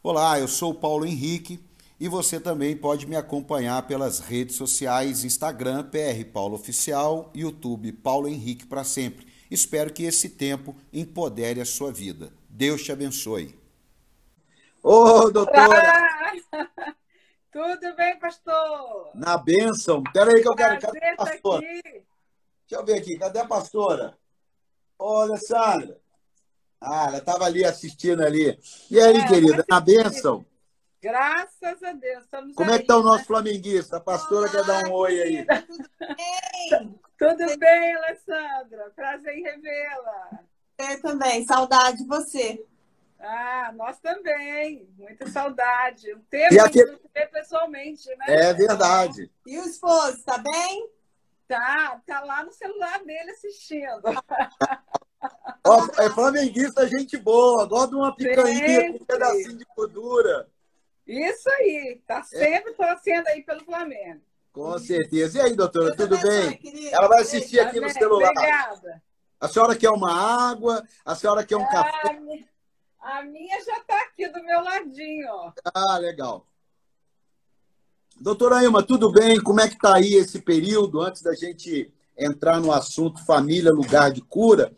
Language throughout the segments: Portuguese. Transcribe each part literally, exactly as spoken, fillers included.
Olá, eu sou o Paulo Henrique e você também pode me acompanhar pelas redes sociais, Instagram, P R Paulo Oficial, YouTube, Paulo Henrique para sempre. Espero que esse tempo empodere a sua vida. Deus te abençoe. Ô, doutora! Ah, tudo bem, pastor? Na bênção. Espera aí que eu quero... Cadê a pastora? Aqui. Deixa eu ver aqui. Cadê a pastora? Ô, Alessandra! Ah, ela estava ali assistindo ali. E aí, é, querida, na bênção? Graças a Deus. Estamos Como aí, é que está né? o nosso flamenguista? A pastora Olá, quer dar um oi aí. Tudo bem? Tudo bem, Alessandra. Prazer em revê-la. Eu também. Saudade de você. Ah, nós também. Muita saudade. O tempo de te... ver pessoalmente, né? É verdade. E o esposo, tá bem? Tá, tá lá no celular dele assistindo. Ó, é flamenguista, gente boa. Gosta de uma picanha, um pedacinho de gordura. Isso aí, tá sempre é. torcendo aí pelo Flamengo. Com certeza. E aí, doutora, tudo bem? bem? Ela vai assistir aqui no celular. Obrigada. A senhora quer uma água? A senhora quer um ah, café? A minha já tá aqui do meu ladinho, ó. Ah, legal. Doutora Ilma, tudo bem? Como é que está aí esse período, antes da gente entrar no assunto família, lugar de cura?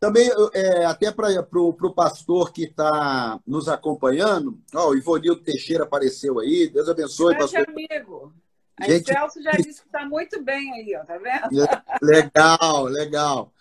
Também, é, até para o pastor que está nos acompanhando, ó, o Ivonil Teixeira apareceu aí, Deus abençoe, grande pastor. Amigo. A gente... Celso já disse que está muito bem aí, ó, tá vendo? Legal, legal.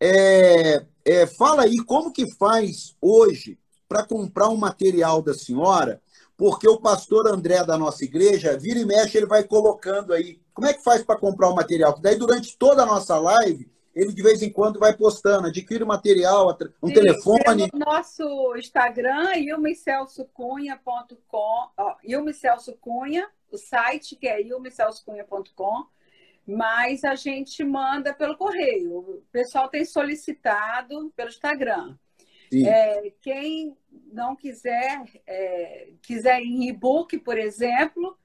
É, é, fala aí, como que faz hoje para comprar um material da senhora? Porque o pastor André da nossa igreja, vira e mexe, ele vai colocando aí. Como é que faz para comprar o material? Daí, durante toda a nossa live, ele de vez em quando vai postando, adquire o material, um Sim, telefone. No nosso Instagram, ilma celso cunha ponto com, Ilma Celso Cunha, o site que é ilma celso cunha ponto com, mas a gente manda pelo correio. O pessoal tem solicitado pelo Instagram. É, quem não quiser, é, quiser em e-book, por exemplo,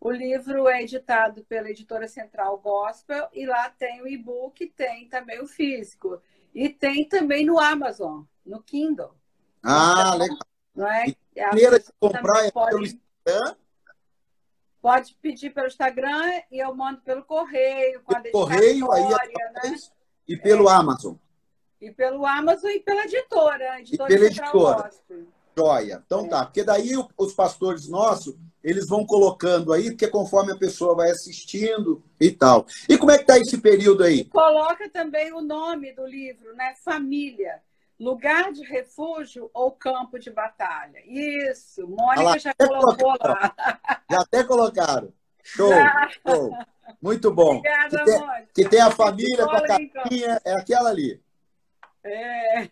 o livro é editado pela Editora Central Gospel e lá tem o e-book, tem também o físico. E tem também no Amazon, no Kindle. Ah, então, legal. Não é? E a maneira de comprar é pode, pelo Instagram? Pode pedir pelo Instagram e eu mando pelo correio, com pelo a correio, aí a... né? E pelo é. Amazon. E pelo Amazon e pela editora. editora e pela editora. Joia. Então é. tá. Porque daí os pastores nossos, eles vão colocando aí, porque conforme a pessoa vai assistindo e tal. E como é que tá esse período aí? E coloca também o nome do livro, né? Família. Lugar de refúgio ou campo de batalha? Isso. Mônica lá, já colocou lá. Já até colocaram. Show. Já. Show. Muito bom. Obrigada, que, tem, que tem a família com a capinha, é aquela ali. É.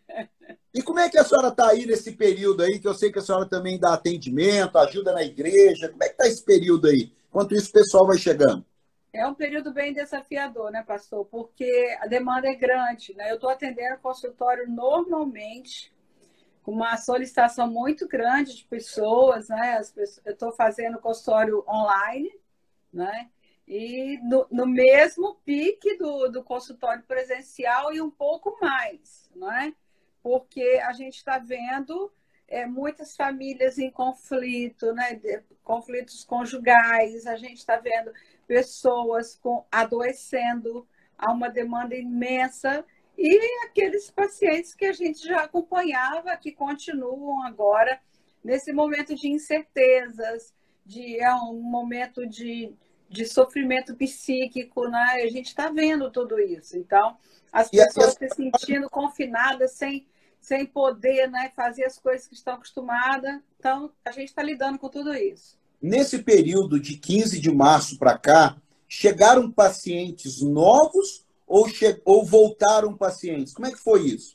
E como é que a senhora está aí nesse período aí, que eu sei que a senhora também dá atendimento, ajuda na igreja, como é que está esse período aí? Enquanto isso o pessoal vai chegando. É um período bem desafiador, né, pastor? Porque a demanda é grande, né? Eu estou atendendo consultório normalmente, com uma solicitação muito grande de pessoas, né? As pessoas... Eu estou fazendo consultório online, né? E no, no mesmo pique do, do consultório presencial e um pouco mais, não é? Porque a gente está vendo é, muitas famílias em conflito, né? De, conflitos conjugais, a gente está vendo pessoas com, adoecendo, há uma demanda imensa, e aqueles pacientes que a gente já acompanhava, que continuam agora nesse momento de incertezas, de, é um momento de... de sofrimento psíquico, né? A gente está vendo tudo isso. Então, as pessoas se sentindo confinadas, sem, sem poder, né, fazer as coisas que estão acostumadas. Então, a gente está lidando com tudo isso. Nesse período de quinze de março para cá, chegaram pacientes novos ou, che... ou voltaram pacientes? Como é que foi isso?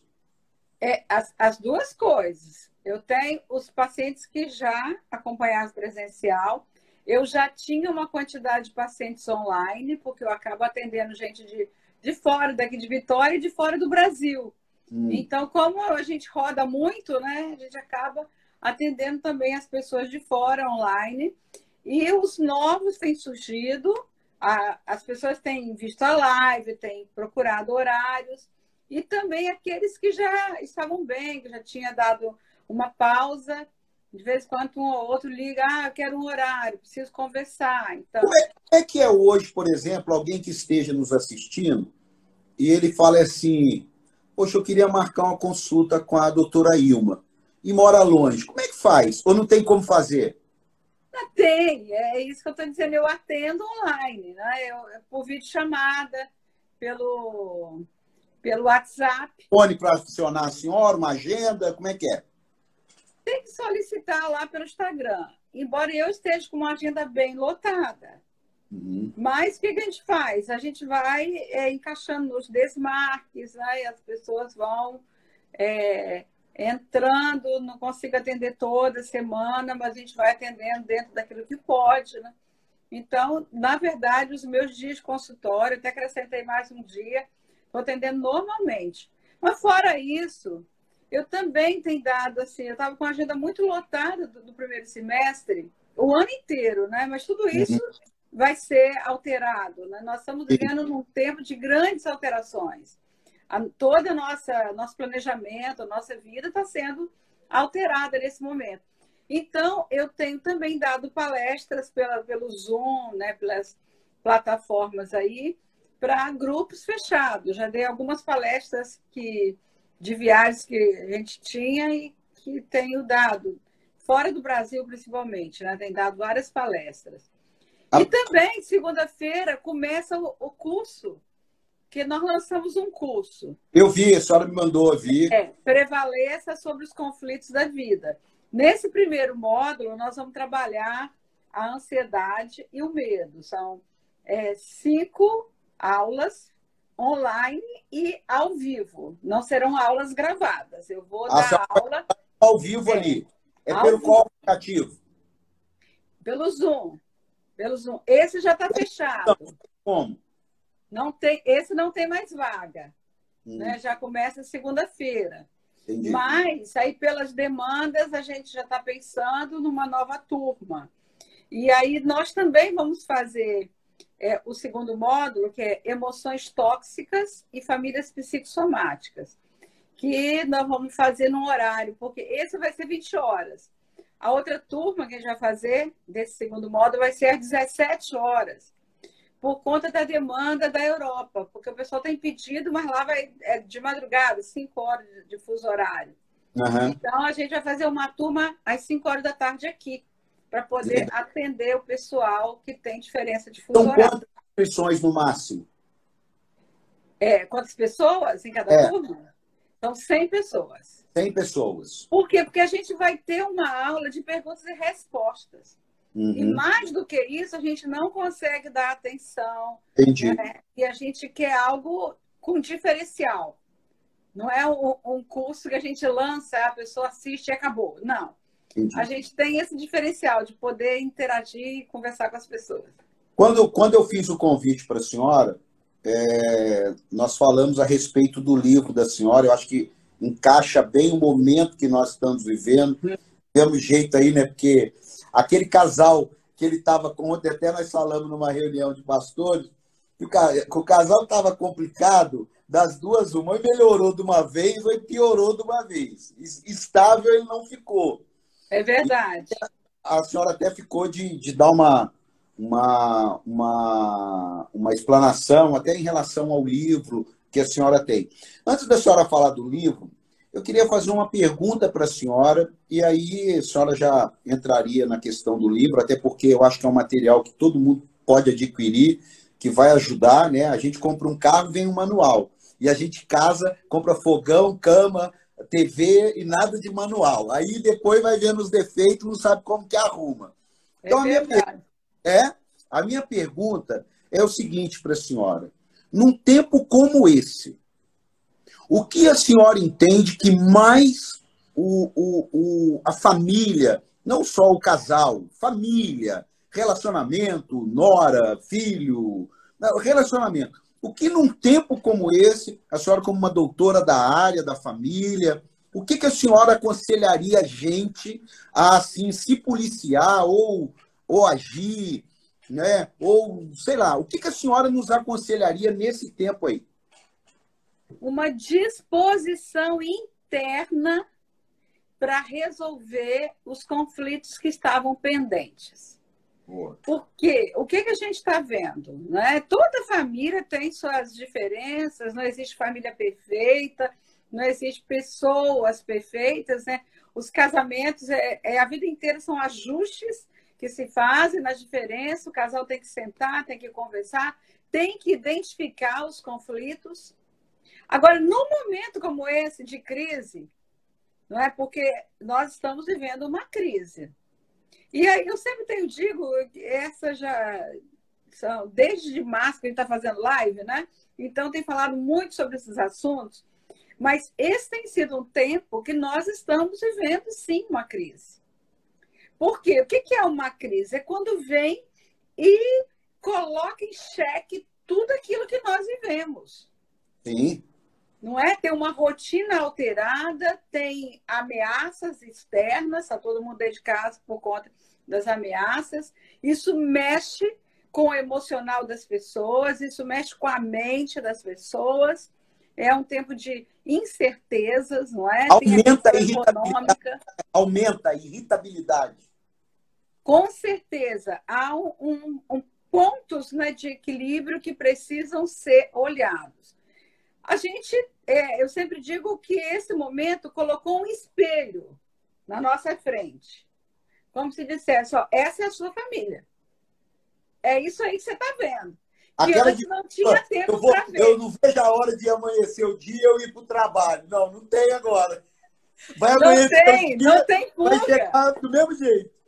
É, as, as duas coisas. Eu tenho os pacientes que já acompanharam presencial. Eu já tinha uma quantidade de pacientes online, porque eu acabo atendendo gente de, de fora, daqui de Vitória e de fora do Brasil. Hum. Então, como a gente roda muito, né? A gente acaba atendendo também as pessoas de fora online. E os novos têm surgido, a, as pessoas têm visto a live, têm procurado horários. E também aqueles que já estavam bem, que já tinha dado uma pausa. De vez em quando um ou outro liga, ah, eu quero um horário, preciso conversar. Então... Como é que é hoje, por exemplo, alguém que esteja nos assistindo e ele fala assim, poxa, eu queria marcar uma consulta com a doutora Ilma e mora longe. Como é que faz? Ou não tem como fazer? Não tem, é isso que eu estou dizendo, eu atendo online, né? Eu, por videochamada, pelo, pelo WhatsApp. Pode para acionar a senhora, uma agenda, como é que é? Tem que solicitar lá pelo Instagram, embora eu esteja com uma agenda bem lotada. Uhum. Mas o que a gente faz? A gente vai é, encaixando nos desmarques, né? E as pessoas vão é, entrando, não consigo atender toda semana, mas a gente vai atendendo dentro daquilo que pode, né? Então, na verdade, os meus dias de consultório, até acrescentei mais um dia, estou atendendo normalmente. Mas fora isso... Eu também tenho dado, assim, eu estava com a agenda muito lotada do, do primeiro semestre, o ano inteiro, né? Mas tudo isso uhum. vai ser alterado, né? Nós estamos vivendo num tempo de grandes alterações. A, toda a nossa, nosso planejamento, a nossa vida está sendo alterada nesse momento. Então, eu tenho também dado palestras pela, pelo Zoom, né? Pelas plataformas aí, para grupos fechados. Já dei algumas palestras que... de viagens que a gente tinha e que tenho dado, fora do Brasil principalmente, né? Tem dado várias palestras. Ah. E também, segunda-feira, começa o curso, que nós lançamos um curso. Eu vi, a senhora me mandou ouvir. É, Prevaleça sobre os conflitos da vida. Nesse primeiro módulo, nós vamos trabalhar a ansiedade e o medo. São é, cinco aulas online e ao vivo. Não serão aulas gravadas. Eu vou ah, dar aula... Ao vivo é, ali. É pelo qual aplicativo? Pelo Zoom. Pelo Zoom. Esse já está fechado. Como? Não tem, esse não tem mais vaga. Hum. Né? Já começa segunda-feira. Entendi. Mas, aí pelas demandas, a gente já está pensando numa nova turma. E aí nós também vamos fazer... É, o segundo módulo, que é emoções tóxicas e famílias psicossomáticas, que nós vamos fazer num horário, porque esse vai ser vinte horas. A outra turma que a gente vai fazer desse segundo módulo vai ser às dezessete horas, por conta da demanda da Europa, porque o pessoal tem pedido, mas lá vai é de madrugada, cinco horas de fuso horário. Uhum. Então, a gente vai fazer uma turma às cinco horas da tarde aqui, para poder atender o pessoal que tem diferença de fuso horário. Então, quantas inscrições no máximo? É, quantas pessoas em cada é. turma? Então, cem pessoas. cem pessoas. Por quê? Porque a gente vai ter uma aula de perguntas e respostas. Uhum. E mais do que isso, a gente não consegue dar atenção. Entendi. Né? E a gente quer algo com diferencial. Não é um curso que a gente lança, a pessoa assiste e acabou. Não. Entendi. A gente tem esse diferencial de poder interagir e conversar com as pessoas. Quando, quando eu fiz o convite para a senhora, é, nós falamos a respeito do livro da senhora. Eu acho que encaixa bem o momento que nós estamos vivendo. Uhum. Temos jeito aí, né? Porque aquele casal que ele estava com... Ontem até nós falamos numa reunião de pastores que o casal estava complicado. Das duas, uma ou melhorou de uma vez ou piorou de uma vez. Estável ele não ficou. É verdade. E a senhora até ficou de, de dar uma, uma, uma, uma explanação, até em relação ao livro que a senhora tem. Antes da senhora falar do livro, eu queria fazer uma pergunta para a senhora, e aí a senhora já entraria na questão do livro, até porque eu acho que é um material que todo mundo pode adquirir, que vai ajudar, né? A gente compra um carro, vem um manual. E a gente casa, compra fogão, cama... T V e nada de manual. Aí depois vai vendo os defeitos, não sabe como que arruma. Então, é a, minha per... é, a minha pergunta é o seguinte para a senhora. Num tempo como esse, o que a senhora entende que mais o, o, o, a família, não só o casal, família, relacionamento, nora, filho, relacionamento... O que num tempo como esse, a senhora como uma doutora da área, da família, o que, que a senhora aconselharia a gente a assim, se policiar ou, ou agir, né? Ou sei lá, o que, que a senhora nos aconselharia nesse tempo aí? Uma disposição interna para resolver os conflitos que estavam pendentes. Boa. Porque o que, que a gente está vendo? Né? Toda família tem suas diferenças, não existe família perfeita, não existe pessoas perfeitas, né? Os casamentos, é, é, a vida inteira são ajustes que se fazem nas diferenças, o casal tem que sentar, tem que conversar, tem que identificar os conflitos. Agora, num momento como esse de crise, não é? Porque nós estamos vivendo uma crise. E aí eu sempre tenho, digo, essa já são, desde março que a gente está fazendo live, né? Então tem falado muito sobre esses assuntos, mas esse tem sido um tempo que nós estamos vivendo, sim, uma crise. Por quê? O que é uma crise? É quando vem e coloca em xeque tudo aquilo que nós vivemos. Sim. Não é? Tem uma rotina alterada, tem ameaças externas, está todo mundo dentro de casa por conta das ameaças. Isso mexe com o emocional das pessoas, isso mexe com a mente das pessoas. É um tempo de incertezas, não é? Aumenta a irritabilidade. Aumenta a irritabilidade. Com certeza. Há um, um, um pontos, né, de equilíbrio que precisam ser olhados. A gente, é, eu sempre digo que esse momento colocou um espelho na nossa frente. Como se dissesse, ó, essa é a sua família. É isso aí que você está vendo. Que Aquela de... não tinha tempo eu, vou... pra ver. Eu não vejo a hora de amanhecer o dia e eu ir para o trabalho. Não, não tem agora. Vai não amanhecer tem, o dia, não tem fuga. Vai chegar do mesmo jeito.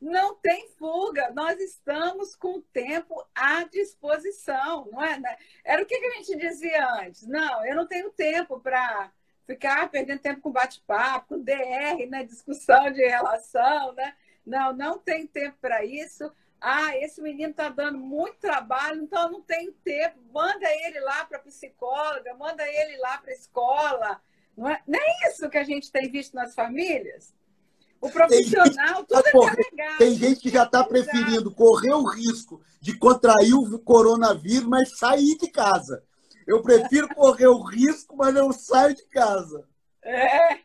Não tem fuga. Nós estamos com o tempo à disposição. Não é? Era o que a gente dizia antes. Não, eu não tenho tempo para ficar perdendo tempo com bate-papo, com D R, né? Discussão de relação. Né? Não, não tem tempo para isso. Ah, esse menino está dando muito trabalho, então eu não tenho tempo. Manda ele lá para a psicóloga, manda ele lá para a escola. Não é, não é isso que a gente tem visto nas famílias? O profissional, tudo é carregado. Tem gente que já está preferindo correr o risco de contrair o coronavírus, mas sair de casa. Eu prefiro correr o risco, mas não saio de casa. É,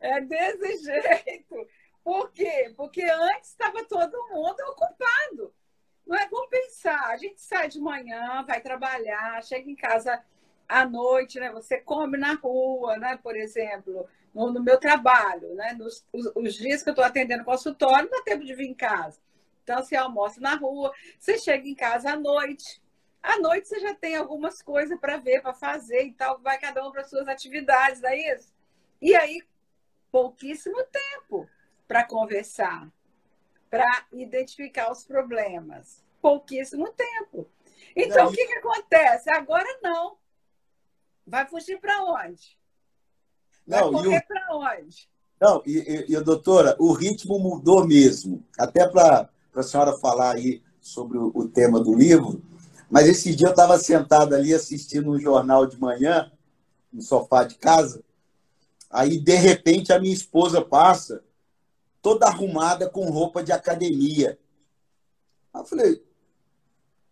é desse jeito. Por quê? Porque antes estava todo mundo ocupado. Não é? Vamos pensar, a gente sai de manhã, vai trabalhar, chega em casa à noite, né? Você come na rua, né? Por exemplo, no, no meu trabalho, né? Nos, os, os dias que eu estou atendendo consultório, não dá tempo de vir em casa. Então, você almoça na rua, você chega em casa à noite. À noite você já tem algumas coisas para ver, para fazer e tal, vai cada um para as suas atividades, não é isso? E aí, pouquíssimo tempo para conversar, para identificar os problemas. Pouquíssimo tempo. Então, o que, que acontece? Agora não. Vai fugir para onde? Vai não, correr o... para onde? Não, e, e, e, doutora, o ritmo mudou mesmo. Até para a senhora falar aí sobre o, o tema do livro, mas esse dia eu estava sentada ali assistindo um jornal de manhã, no sofá de casa, aí, de repente, a minha esposa passa toda arrumada com roupa de academia. Aí eu falei,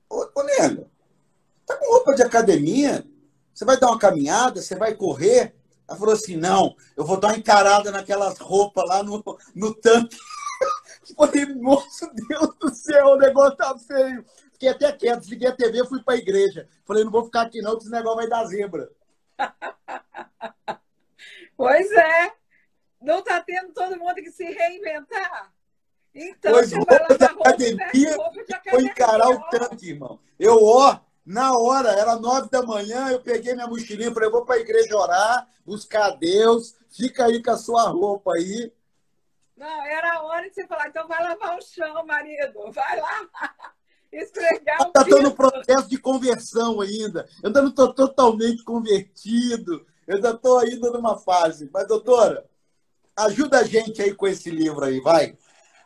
ô, ô Nega, tá com roupa de academia? Você vai dar uma caminhada? Você vai correr? Ela falou assim, não, eu vou dar uma encarada naquelas roupas lá no, no tanque. Eu falei, nossa, Deus do céu, o negócio tá feio. Fiquei até quieto, desliguei a T V, fui pra igreja. Falei, não vou ficar aqui não, que esse negócio vai dar zebra. Pois é. Não está tendo todo mundo que se reinventar? Então, pois você vai lavar roupa de academia, roupa de academia. Foi encarar o tanque, irmão. Eu, ó, na hora, era nove da manhã, eu peguei minha mochilinha e falei, eu vou para a igreja orar, buscar a Deus, fica aí com a sua roupa aí. Não, era a hora de você falar, então vai lavar o chão, marido, vai lá esfregar o chão. Estou no processo de conversão ainda. Eu ainda não estou totalmente convertido. Eu ainda estou ainda numa fase. Mas, doutora, ajuda a gente aí com esse livro aí, vai.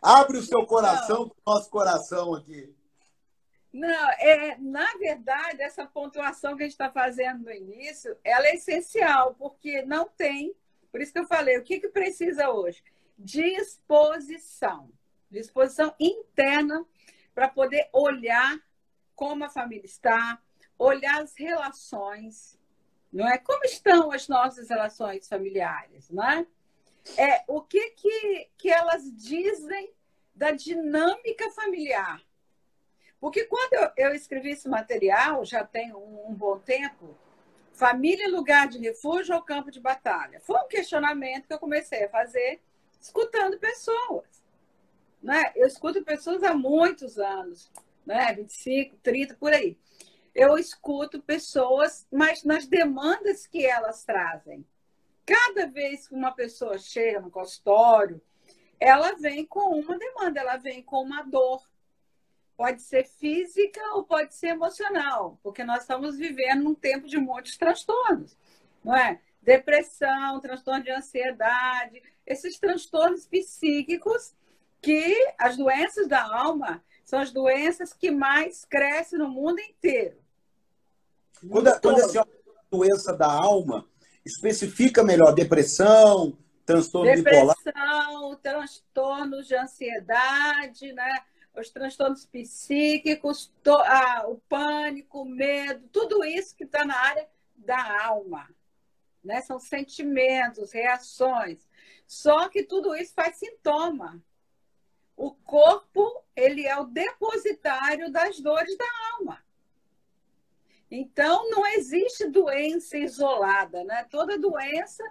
Abre o seu coração para o nosso coração aqui. Não, é, na verdade, essa pontuação que a gente está fazendo no início, ela é essencial, porque não tem, por isso que eu falei, o que, que precisa hoje? Disposição. Disposição interna para poder olhar como a família está, olhar as relações, não é? Como estão as nossas relações familiares, não é? é, o que, que, que elas dizem da dinâmica familiar. Porque quando eu, eu escrevi esse material, já tem um, um bom tempo, família, lugar de refúgio ou campo de batalha? Foi um questionamento que eu comecei a fazer escutando pessoas. Né? Eu escuto pessoas há muitos anos, né? vinte e cinco, trinta, por aí. Eu escuto pessoas, mas nas demandas que elas trazem. Cada vez que uma pessoa chega no consultório, ela vem com uma demanda, ela vem com uma dor. Pode ser física ou pode ser emocional, porque nós estamos vivendo num tempo de muitos transtornos, não é? Depressão, transtorno de ansiedade, esses transtornos psíquicos que as doenças da alma são as doenças que mais crescem no mundo inteiro. Quando a, quando a senhora fala de doença da alma, especifica melhor depressão, transtorno bipolar. Depressão, transtornos de ansiedade, né? Os transtornos psíquicos, to, ah, o pânico, o medo, tudo isso que está na área da alma. Né? São sentimentos, reações. Só que tudo isso faz sintoma. O corpo, ele é o depositário das dores da alma. Então, não existe doença isolada, né? Toda doença,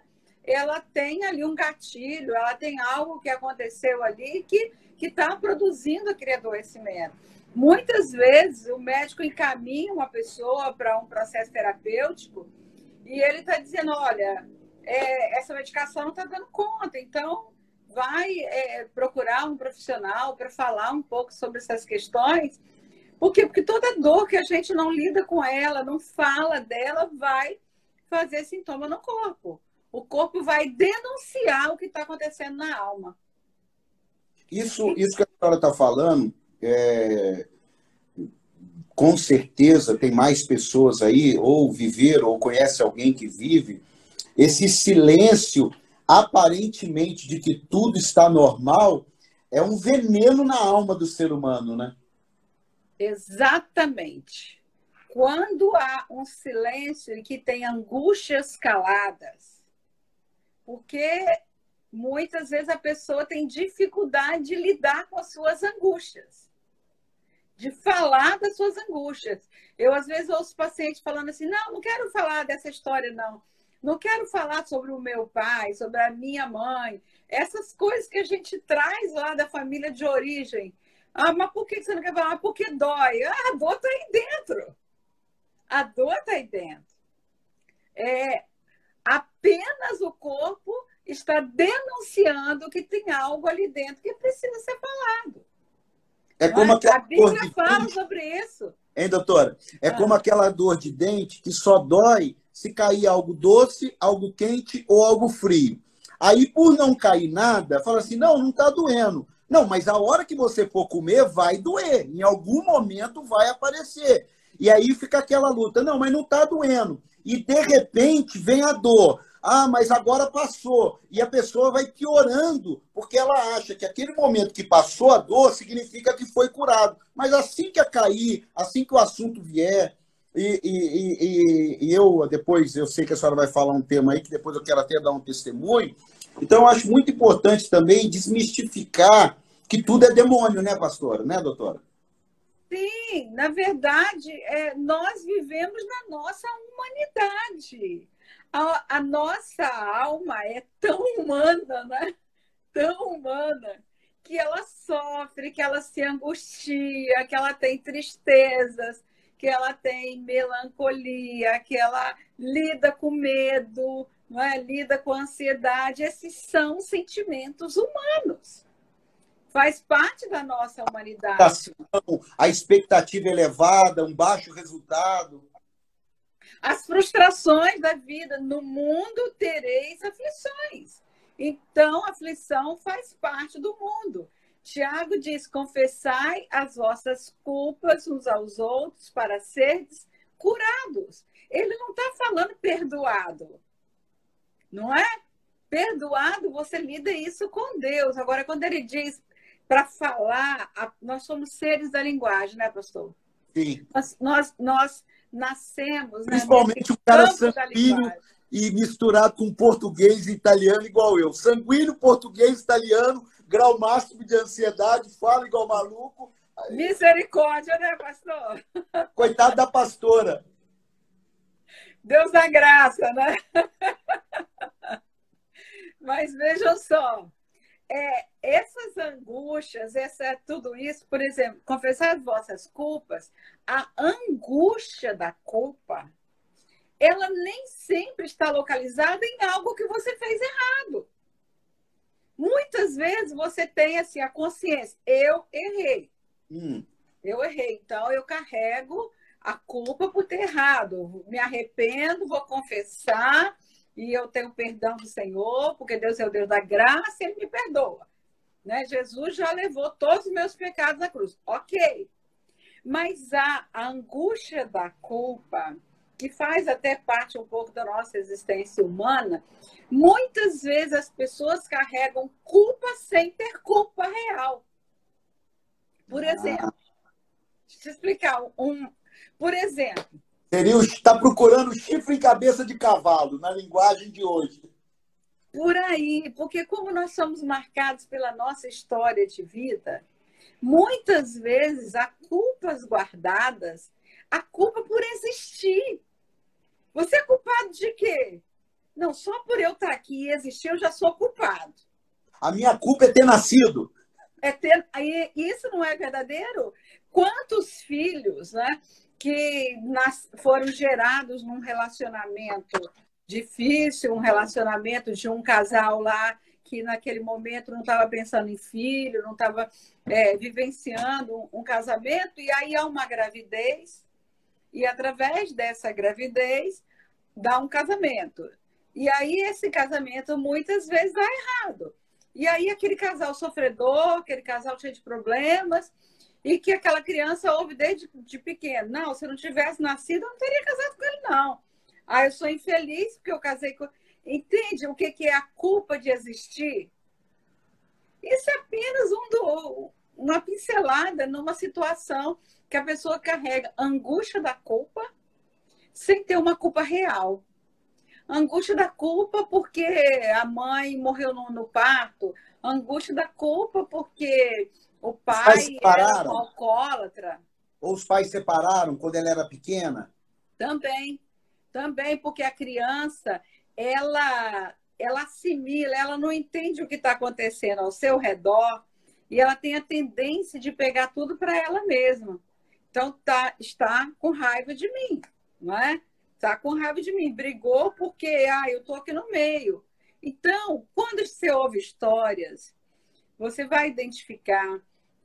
ela tem ali um gatilho, ela tem algo que aconteceu ali que está produzindo aquele adoecimento. Muitas vezes, o médico encaminha uma pessoa para um processo terapêutico e ele está dizendo, olha, é, essa medicação não está dando conta, então vai é, procurar um profissional para falar um pouco sobre essas questões. Por quê? Porque toda dor que a gente não lida com ela, não fala dela, vai fazer sintoma no corpo. O corpo vai denunciar o que está acontecendo na alma. Isso, isso que a senhora está falando, é, com certeza tem mais pessoas aí, ou viveram, ou conhece alguém que vive, esse silêncio, aparentemente, de que tudo está normal, é um veneno na alma do ser humano, né? Exatamente. Quando há um silêncio em que tem angústias caladas, porque muitas vezes a pessoa tem dificuldade de lidar com as suas angústias, de falar das suas angústias. Eu, às vezes, ouço pacientes falando assim, não, não quero falar dessa história, não. Não quero falar sobre o meu pai, sobre a minha mãe. Essas coisas que a gente traz lá da família de origem. Ah, mas por que você não quer falar? Porque dói. Ah, a dor está aí dentro. A dor está aí dentro. É, apenas o corpo está denunciando que tem algo ali dentro que precisa ser falado. É como aquela a Bíblia dor fala de... sobre isso. Hein, doutora? É ah. como aquela dor de dente que só dói se cair algo doce, algo quente ou algo frio. Aí, por não cair nada, fala assim, não, não está doendo. Não, mas a hora que você for comer, vai doer. Em algum momento vai aparecer. E aí fica aquela luta. Não, mas não está doendo. E, de repente, vem a dor. Ah, mas agora passou. E a pessoa vai piorando, porque ela acha que aquele momento que passou a dor significa que foi curado. Mas assim que a cair, assim que o assunto vier... E, e, e, e eu, depois, eu sei que a senhora vai falar um tema aí, que depois eu quero até dar um testemunho. Então, eu acho muito importante também desmistificar que tudo é demônio, né, pastora? Né, doutora? Sim, na verdade, é, nós vivemos na nossa humanidade. A, a nossa alma é tão humana, né? Tão humana, que ela sofre, que ela se angustia, que ela tem tristezas, que ela tem melancolia, que ela lida com medo, não é? Lida com ansiedade. Esses são sentimentos humanos. Faz parte da nossa humanidade. A expectativa elevada, um baixo resultado. As frustrações da vida. No mundo tereis aflições. Então, a aflição faz parte do mundo. Tiago diz, confessai as vossas culpas uns aos outros para serdes curados. Ele não está falando perdoado. Não é? Perdoado, você lida isso com Deus. Agora, quando ele diz para falar, nós somos seres da linguagem, né, pastor? Sim. Nós, nós, nós nascemos... Principalmente né, o cara sanguíneo, e misturado com português e italiano igual eu. Sanguíneo, português, italiano, grau máximo de ansiedade, fala igual maluco. Misericórdia, né, pastor? Coitado da pastora. Deus dá graça, né? Mas vejam só, é, essas angústias, essa, tudo isso, por exemplo, confessar as vossas culpas, a angústia da culpa, ela nem sempre está localizada em algo que você fez errado. Muitas vezes você tem assim, a consciência, eu errei. Hum. Eu errei, então eu carrego a culpa por ter errado. Me arrependo, vou confessar e eu tenho perdão do Senhor, porque Deus é o Deus da graça e Ele me perdoa. Né? Jesus já levou todos os meus pecados na cruz. Ok. Mas a, a angústia da culpa, que faz até parte um pouco da nossa existência humana, muitas vezes as pessoas carregam culpa sem ter culpa real. Por exemplo, ah. deixa eu te explicar um... Por exemplo... Seria está procurando chifre em cabeça de cavalo, na linguagem de hoje. Por aí, porque como nós somos marcados pela nossa história de vida, muitas vezes há culpas guardadas, há culpa por existir. Você é culpado de quê? Não, só por eu estar aqui e existir, eu já sou culpado. A minha culpa é ter nascido. É ter... Isso não é verdadeiro? Quantos filhos, né, que nas... foram gerados num relacionamento difícil, um relacionamento de um casal lá que naquele momento não estava pensando em filho, não estava é, vivenciando um casamento, e aí há uma gravidez, e através dessa gravidez dá um casamento. E aí esse casamento muitas vezes dá errado. E aí aquele casal sofredor, aquele casal cheio de problemas, e que aquela criança ouve desde de pequena. Não, se eu não tivesse nascido, eu não teria casado com ele, não. Ah, eu sou infeliz porque eu casei com... Entende o que é a culpa de existir? Isso é apenas um do... uma pincelada numa situação que a pessoa carrega angústia da culpa sem ter uma culpa real. Angústia da culpa porque a mãe morreu no, no parto. Angústia da culpa porque o pai era um alcoólatra. Ou os pais separaram quando ela era pequena? Também. Também porque a criança, ela, ela assimila, ela não entende o que está acontecendo ao seu redor e ela tem a tendência de pegar tudo para ela mesma. Então, tá, está com raiva de mim, não é? Está com raiva de mim, brigou porque ah, eu estou aqui no meio. Então, quando você ouve histórias, você vai identificar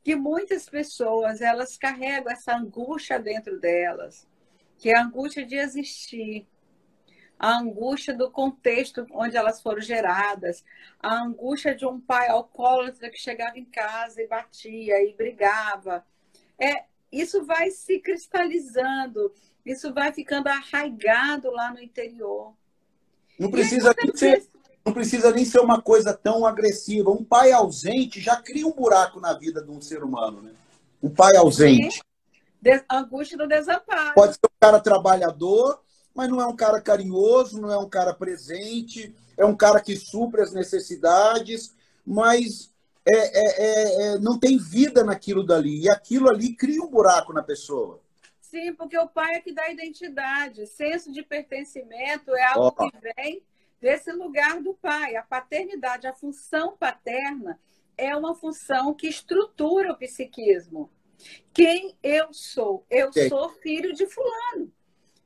que muitas pessoas, elas carregam essa angústia dentro delas, que é a angústia de existir, a angústia do contexto onde elas foram geradas, a angústia de um pai alcoólatra que chegava em casa e batia e brigava. É, isso vai se cristalizando. Isso vai ficando arraigado lá no interior. Não precisa, aí, nem ser, não precisa nem ser uma coisa tão agressiva. Um pai ausente já cria um buraco na vida de um ser humano, né? Um pai ausente. Des... Angústia do desamparo. Pode ser um cara trabalhador, mas não é um cara carinhoso, não é um cara presente, é um cara que supre as necessidades, mas é, é, é, é, não tem vida naquilo dali. E aquilo ali cria um buraco na pessoa. Sim, porque o pai é que dá identidade. Senso de pertencimento é algo oh. que vem desse lugar do pai. A paternidade, a função paterna é uma função que estrutura o psiquismo. Quem eu sou? Eu okay. sou filho de fulano.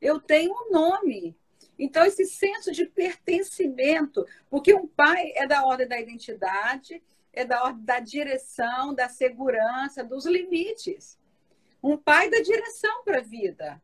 Eu tenho um nome. Então, esse senso de pertencimento, porque um pai é da ordem da identidade, é da ordem da direção, da segurança, dos limites. Um pai dá direção para a vida.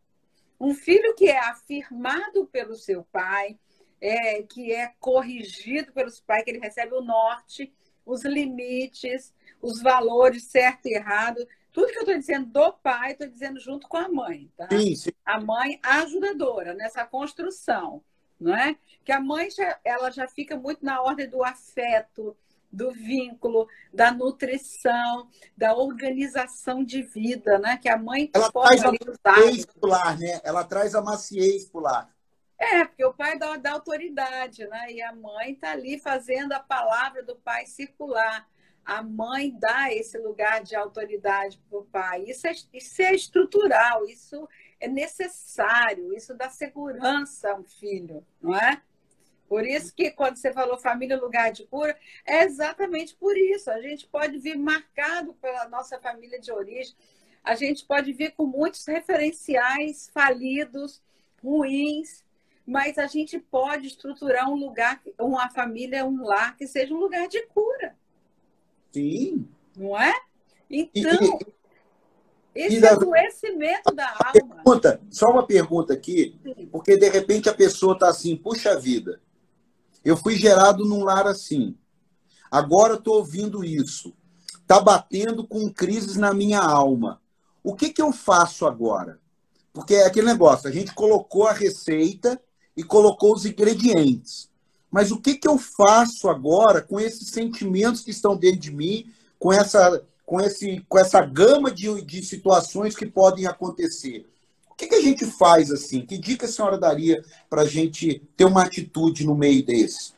Um filho que é afirmado pelo seu pai, é, que é corrigido pelos pais, que ele recebe o norte, os limites, os valores certo e errado. Tudo que eu estou dizendo do pai, estou dizendo junto com a mãe. Tá? Sim, sim. A mãe ajudadora nessa construção. Não é? Que a mãe já, ela já fica muito na ordem do afeto, do vínculo, da nutrição, da organização de vida, né? Que a mãe... Ela traz a maciez pro lar, né? Ela traz a maciez pro lar. É, porque o pai dá, dá autoridade, né? E a mãe está ali fazendo a palavra do pai circular. A mãe dá esse lugar de autoridade para o pai. Isso é, isso é estrutural, isso é necessário, isso dá segurança a um filho, não é? Por isso que quando você falou família lugar de cura, é exatamente por isso. A gente pode vir marcado pela nossa família de origem, a gente pode vir com muitos referenciais falidos, ruins, mas a gente pode estruturar um lugar, uma família, um lar que seja um lugar de cura. Sim. Não é? Então, e, esse e, adoecimento da alma... Pergunta, só uma pergunta aqui, sim, porque de repente a pessoa está assim, puxa vida, eu fui gerado num lar assim, agora estou ouvindo isso, está batendo com crises na minha alma. O que, que eu faço agora? Porque é aquele negócio, a gente colocou a receita e colocou os ingredientes. Mas o que, que eu faço agora com esses sentimentos que estão dentro de mim, com essa, com esse, com essa gama de, de situações que podem acontecer? O que, que a gente faz assim? Que dica a senhora daria para a gente ter uma atitude no meio desse?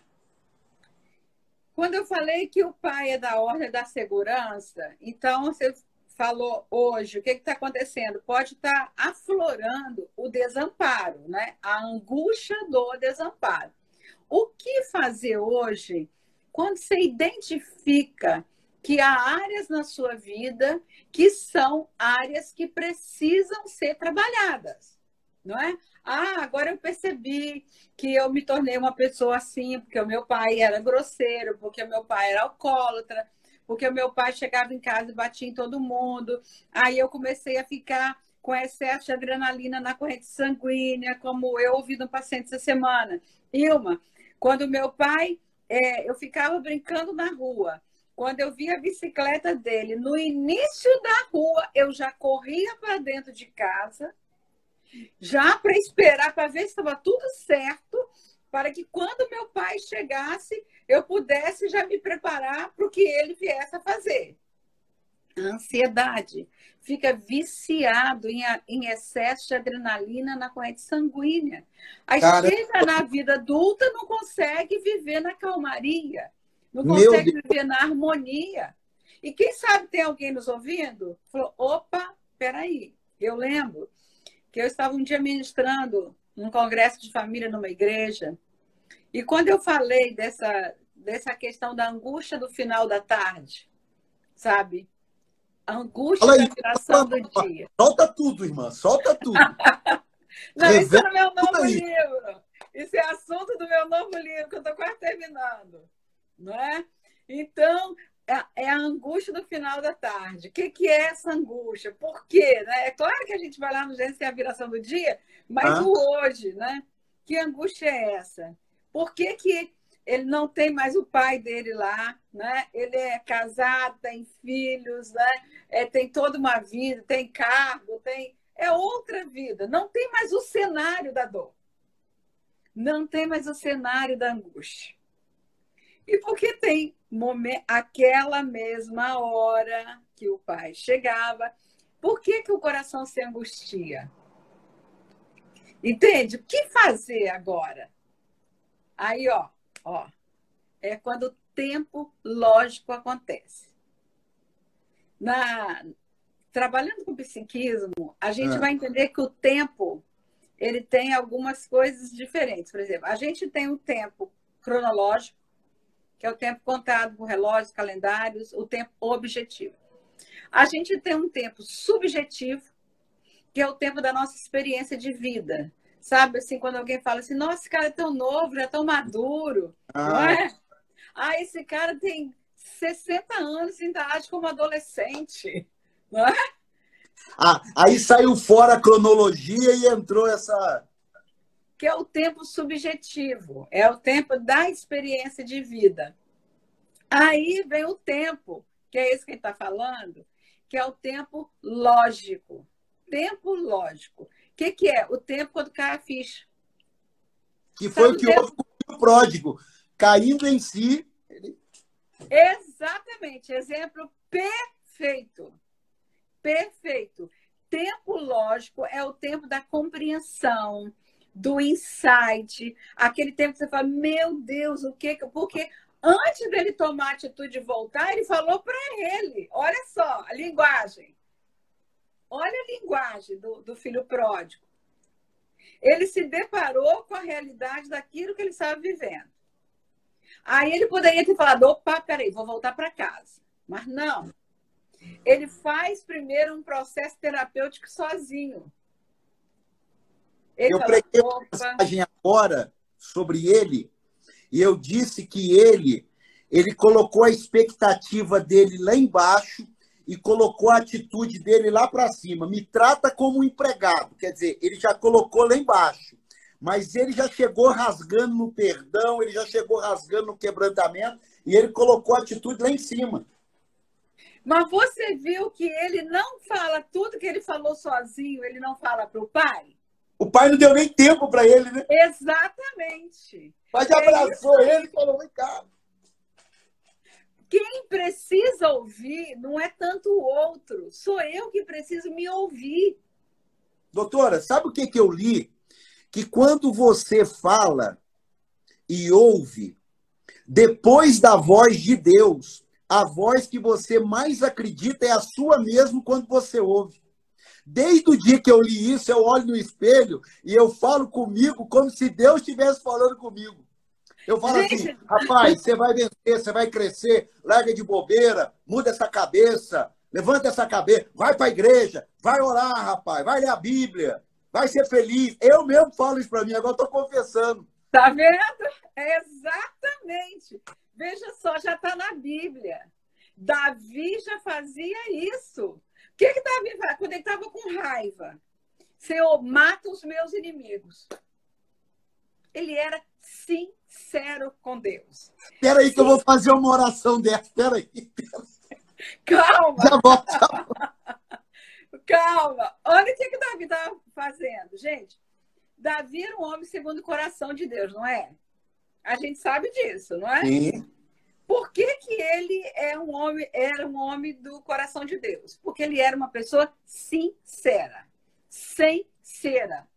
Quando eu falei que o pai é da ordem da segurança, então você falou hoje, o que está acontecendo? Pode estar tá aflorando o desamparo, né? A angústia do desamparo. O que fazer hoje quando você identifica que há áreas na sua vida que são áreas que precisam ser trabalhadas, não é? Ah, agora eu percebi que eu me tornei uma pessoa assim porque o meu pai era grosseiro, porque o meu pai era alcoólatra, porque o meu pai chegava em casa e batia em todo mundo. Aí eu comecei a ficar com excesso de adrenalina na corrente sanguínea, como eu ouvi no paciente essa semana. Ilma, quando meu pai, é, eu ficava brincando na rua, quando eu via a bicicleta dele, no início da rua, eu já corria para dentro de casa, já para esperar, para ver se estava tudo certo, para que quando meu pai chegasse, eu pudesse já me preparar para o que ele viesse a fazer. A ansiedade fica viciado em, em excesso de adrenalina na corrente sanguínea. Aí Cara... chega na vida adulta, não consegue viver na calmaria, não consegue viver na harmonia. E quem sabe tem alguém nos ouvindo? Falou, opa, peraí. Eu lembro que eu estava um dia ministrando num congresso de família numa igreja, e quando eu falei dessa, dessa questão da angústia do final da tarde, sabe? A angústia aí, da viração do dia. Solta tudo, irmã, solta tudo. Não, Revela isso é no meu novo livro. Isso é assunto do meu novo livro, que eu estou quase terminando. Não é? Então, é a angústia do final da tarde. O que, que é essa angústia? Por quê? Né? É claro que a gente vai lá no Gênesis e a viração do dia, mas ah. o hoje, né? Que angústia é essa? Por que que ele não tem mais o pai dele lá, né? Ele é casado, tem filhos, né? É, tem toda uma vida, tem cargo, tem... é outra vida. Não tem mais o cenário da dor. Não tem mais o cenário da angústia. E porque tem momen... aquela mesma hora que o pai chegava, por que que o coração se angustia? Entende? O que fazer agora? Aí, ó, Ó, é quando o tempo lógico acontece. Na... Trabalhando com psiquismo, a gente é. vai entender que o tempo ele tem algumas coisas diferentes. Por exemplo, a gente tem o um tempo cronológico, que é o tempo contado por relógios, calendários, o tempo objetivo. A gente tem um tempo subjetivo, que é o tempo da nossa experiência de vida. Sabe, assim, quando alguém fala assim, nossa, esse cara é tão novo, já é tão maduro, ah. não é? Ah, esse cara tem sessenta anos e ainda age como adolescente, não é? Ah, aí saiu fora a cronologia e entrou essa... Que é o tempo subjetivo, é o tempo da experiência de vida. Aí vem o tempo, que é esse que a gente está falando, que é o tempo lógico. Tempo lógico. O que, que é? O tempo quando cai a ficha. Que foi o que houve com o pródigo. Caindo em si. Ele... Exatamente. Exemplo perfeito. Perfeito. Tempo lógico é o tempo da compreensão, do insight, aquele tempo que você fala, meu Deus, o que? Porque antes dele tomar a atitude de voltar, ele falou para ele. Olha só a linguagem. Olha a linguagem do, do filho pródigo. Ele se deparou com a realidade daquilo que ele estava vivendo. Aí ele poderia ter falado, opa, peraí, vou voltar para casa. Mas não. Ele faz primeiro um processo terapêutico sozinho. Ele eu falou, preguei uma mensagem agora sobre ele e eu disse que ele, ele colocou a expectativa dele lá embaixo e colocou a atitude dele lá para cima. Me trata como um empregado. Quer dizer, ele já colocou lá embaixo. Mas ele já chegou rasgando no perdão, ele já chegou rasgando no quebrantamento e ele colocou a atitude lá em cima. Mas você viu que ele não fala tudo que ele falou sozinho, ele não fala para o pai? O pai não deu nem tempo para ele, né? Exatamente. O pai já abraçou ele e falou, vem cá. Quem precisa ouvir não é tanto o outro, sou eu que preciso me ouvir. Doutora, sabe o que, que eu li? Que quando você fala e ouve, depois da voz de Deus, a voz que você mais acredita é a sua mesmo quando você ouve. Desde o dia que eu li isso, eu olho no espelho e eu falo comigo como se Deus estivesse falando comigo. Eu falo assim, rapaz, você vai vencer, você vai crescer, larga de bobeira, muda essa cabeça, levanta essa cabeça, vai para a igreja, vai orar, rapaz, vai ler a Bíblia, vai ser feliz. Eu mesmo falo isso para mim, agora estou confessando. Tá vendo? Exatamente. Veja só, já está na Bíblia. Davi já fazia isso. O que, que Davi fazia? Quando ele estava com raiva. Senhor, mata os meus inimigos. Ele era sincero com Deus. Espera aí que eu vou fazer uma oração dessa. Espera aí. Calma. Já volto, já volto. Calma. Olha o que, que Davi estava fazendo. Gente, Davi era um homem segundo o coração de Deus, não é? A gente sabe disso, não é? Sim. Por que, que ele é um homem, era um homem do coração de Deus? Porque ele era uma pessoa sincera. Sincera.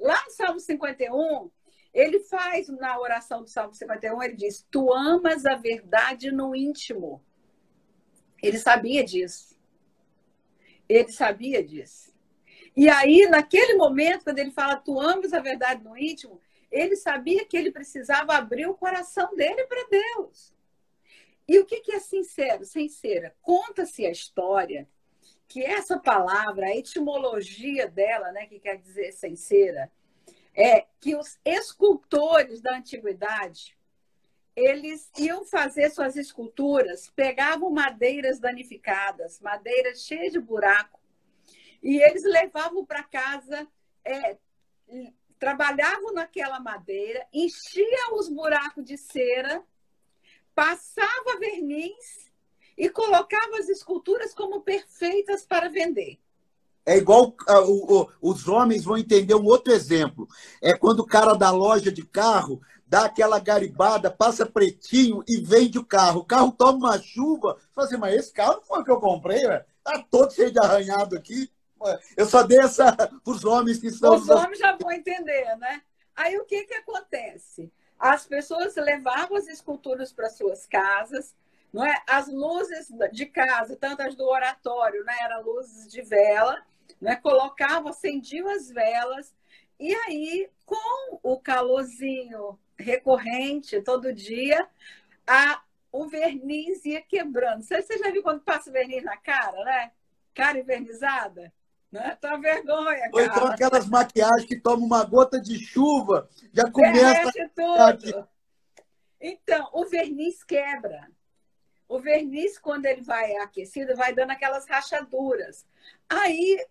Lá no Salmo cinquenta e um... ele faz, na oração do Salmo cinquenta e um, ele diz, tu amas a verdade no íntimo. Ele sabia disso. Ele sabia disso. E aí, naquele momento, quando ele fala, tu amas a verdade no íntimo, ele sabia que ele precisava abrir o coração dele para Deus. E o que, que é sincero? Sincera, conta-se a história que essa palavra, a etimologia dela, né, que quer dizer sincera, é que os escultores da antiguidade, eles iam fazer suas esculturas, pegavam madeiras danificadas, madeiras cheias de buraco, e eles levavam para casa, é, trabalhavam naquela madeira, enchiam os buracos de cera, passava verniz e colocava as esculturas como perfeitas para vender. É igual uh, o, o, os homens vão entender um outro exemplo. É quando o cara da loja de carro dá aquela garibada, passa pretinho e vende o carro. O carro toma uma chuva. Você fala assim, mas esse carro não foi o que eu comprei, velho. Tá todo cheio de arranhado aqui. Eu só dei essa para os homens que são... Os homens já vão entender, né? Aí o que, que acontece? As pessoas levavam as esculturas para suas casas, não é? As luzes de casa, tanto as do oratório, né? Eram luzes de vela. Né? Colocavam, acendiam as velas e aí, com o calorzinho recorrente todo dia, a, o verniz ia quebrando. Você, você já viu quando passa verniz na cara, né? Cara envernizada? Né? Tá uma vergonha, cara. Ou então aquelas maquiagens que tomam uma gota de chuva, já começa... Derrete tudo. Então, o verniz quebra. O verniz, quando ele vai aquecido, vai dando aquelas rachaduras. Aí...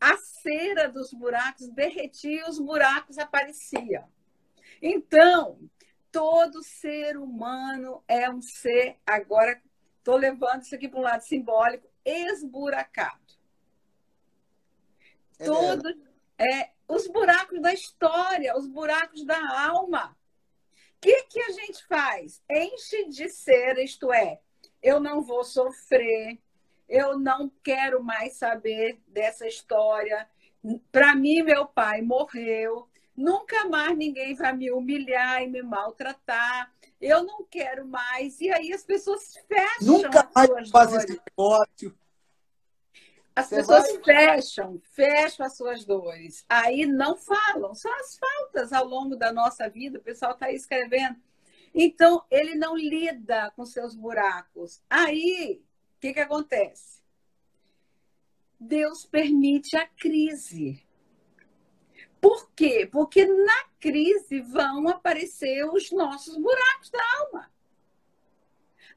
a cera dos buracos derretia e os buracos apareciam. Então, todo ser humano é um ser, agora estou levando isso aqui para um lado simbólico, esburacado. É todo, é, os buracos da história, os buracos da alma. O que, que a gente faz? Enche de cera, isto é, eu não vou sofrer, eu não quero mais saber dessa história. Para mim, meu pai morreu. Nunca mais ninguém vai me humilhar e me maltratar. Eu não quero mais. E aí as pessoas fecham. Nunca mais faz esse negócio. As Você pessoas vai... fecham, fecham as suas dores. Aí não falam. São as faltas ao longo da nossa vida. O pessoal está aí escrevendo. Então, ele não lida com seus buracos. Aí, o que, que acontece? Deus permite a crise. Por quê? Porque na crise vão aparecer os nossos buracos da alma.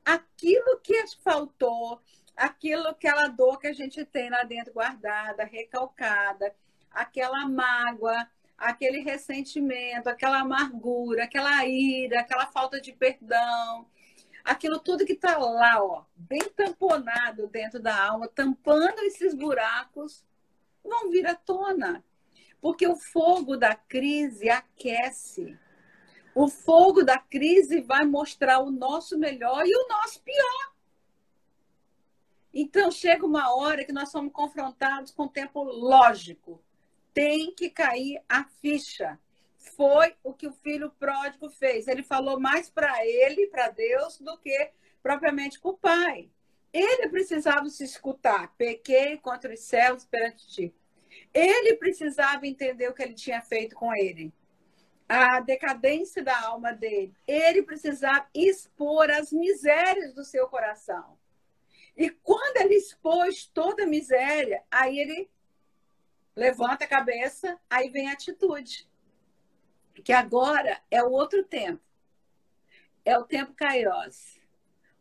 Aquilo que faltou, aquilo, aquela dor que a gente tem lá dentro guardada, recalcada, aquela mágoa, aquele ressentimento, aquela amargura, aquela ira, aquela falta de perdão, aquilo tudo que está lá, ó, bem tamponado dentro da alma, tampando esses buracos, vão vir à tona. Porque o fogo da crise aquece. O fogo da crise vai mostrar o nosso melhor e o nosso pior. Então, chega uma hora que nós somos confrontados com o tempo lógico. Tem que cair a ficha. Foi o que o filho pródigo fez. Ele falou mais para ele, para Deus, do que propriamente com o pai. Ele precisava se escutar. Pequei contra os céus perante ti. Ele precisava entender o que ele tinha feito com ele. A decadência da alma dele. Ele precisava expor as misérias do seu coração. E quando ele expôs toda a miséria, aí ele levanta a cabeça, aí vem a atitude. Que agora é o outro tempo. É o tempo kairos.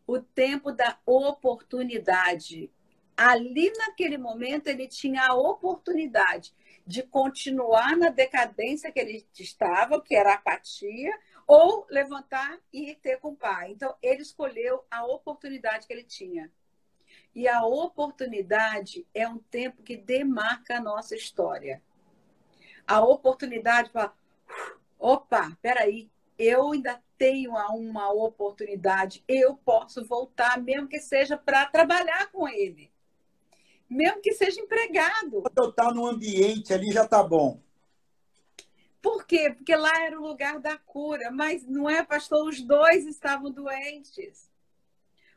O tempo da oportunidade. Ali naquele momento ele tinha a oportunidade de continuar na decadência que ele estava, que era a apatia, ou levantar e ter com o pai. Então ele escolheu a oportunidade que ele tinha. E a oportunidade é um tempo que demarca a nossa história. A oportunidade para... Opa, peraí, eu ainda tenho uma oportunidade, eu posso voltar, mesmo que seja para trabalhar com ele. Mesmo que seja empregado. Quando eu estou no ambiente ali já está bom. Por quê? Porque lá era o lugar da cura. Mas não é, pastor? Os dois estavam doentes.